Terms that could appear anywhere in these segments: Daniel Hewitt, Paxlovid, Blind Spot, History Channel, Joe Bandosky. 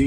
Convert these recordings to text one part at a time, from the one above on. Do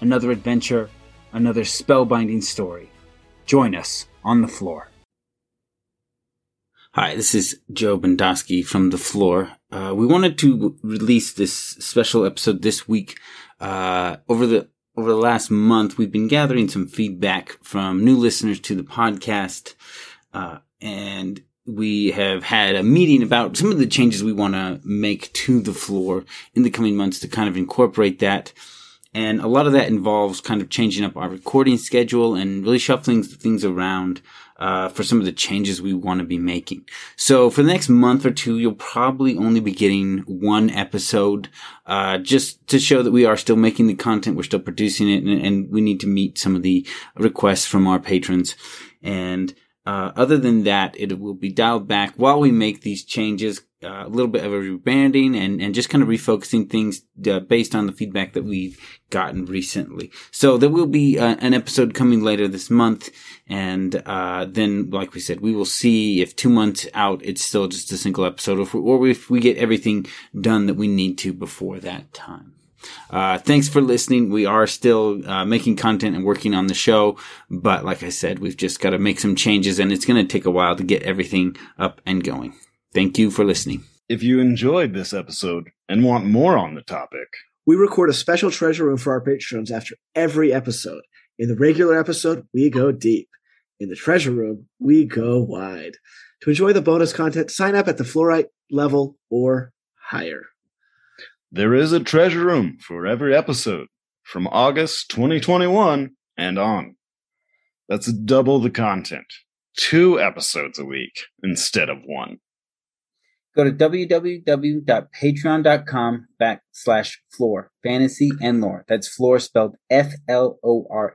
another adventure, another spellbinding story. Join us on The Floor. Hi, this is Joe Bandosky from The Floor. We wanted to release this special episode this week. Over the last month, we've been gathering some feedback from new listeners to the podcast, and we have had a meeting about some of the changes we want to make to The Floor in the coming months to kind of incorporate that. And a lot of that involves kind of changing up our recording schedule and really shuffling things around for some of the changes we want to be making. So for the next month or two, you'll probably only be getting one episode just to show that we are still making the content, we're still producing it, and we need to meet some of the requests from our patrons. And other than that, it will be dialed back while we make these changes. A little bit of a rebranding and just kind of refocusing things based on the feedback that we've gotten recently. So there will be an episode coming later this month. And then, like we said, we will see if 2 months out, it's still just a single episode or if we get everything done that we need to before that time. Thanks for listening. We are still making content and working on the show. But like I said, we've just got to make some changes and it's going to take a while to get everything up and going. Thank you for listening. If you enjoyed this episode and want more on the topic, we record a special treasure room for our patrons after every episode. In the regular episode, we go deep. In the treasure room, we go wide. To enjoy the bonus content, sign up at the FLOREite level or higher. There is a treasure room for every episode from August 2021 and on. That's double the content. 2 episodes a week instead of 1. Go to www.patreon.com/floor fantasy and lore. That's floor spelled FLORE.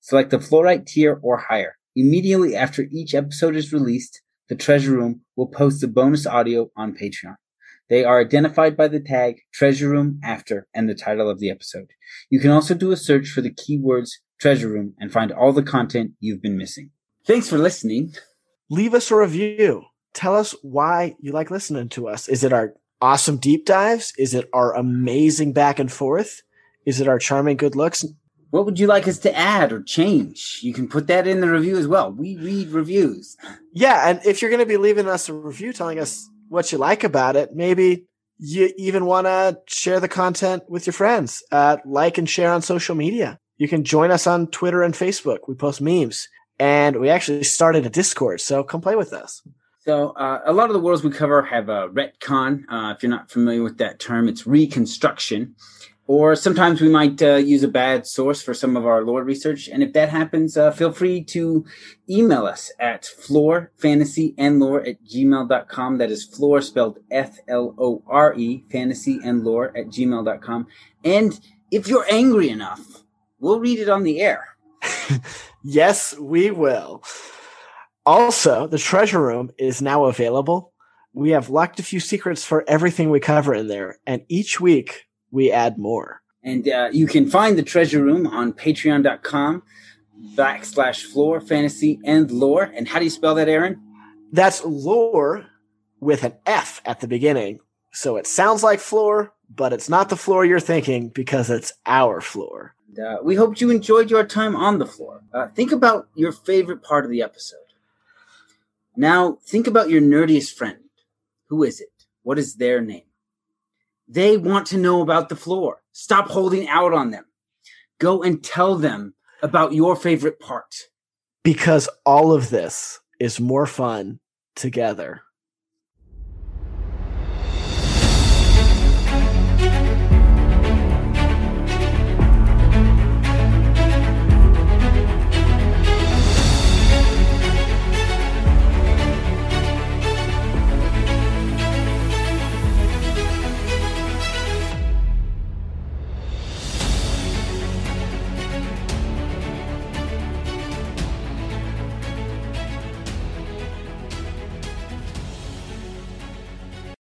Select the FLOREite tier or higher. Immediately after each episode is released, the Treasure Room will post the bonus audio on Patreon. They are identified by the tag Treasure Room After and the title of the episode. You can also do a search for the keywords Treasure Room and find all the content you've been missing. Thanks for listening. Leave us a review. Tell us why you like listening to us. Is it our awesome deep dives? Is it our amazing back and forth? Is it our charming good looks? What would you like us to add or change? You can put that in the review as well. We read reviews. Yeah, and if you're going to be leaving us a review telling us what you like about it, maybe you even want to share the content with your friends. Like and share on social media. You can join us on Twitter and Facebook. We post memes. And we actually started a Discord, so come play with us. So a lot of the worlds we cover have a retcon. If you're not familiar with that term, it's reconstruction. Or sometimes we might use a bad source for some of our lore research. And if that happens, feel free to email us at floorfantasyandlore@gmail.com. That is floor spelled FLORE, fantasyandlore@gmail.com. And if you're angry enough, we'll read it on the air. Yes, we will. Also, the treasure room is now available. We have locked a few secrets for everything we cover in there, and each week we add more. And you can find the treasure room on patreon.com/floor fantasy and lore. And how do you spell that, Aaron? That's lore with an F at the beginning. So it sounds like floor, but it's not the floor you're thinking because it's our floor. And, we hope you enjoyed your time on the floor. Think about your favorite part of the episode. Now, think about your nerdiest friend. Who is it? What is their name? They want to know about the floor. Stop holding out on them. Go and tell them about your favorite part. Because all of this is more fun together.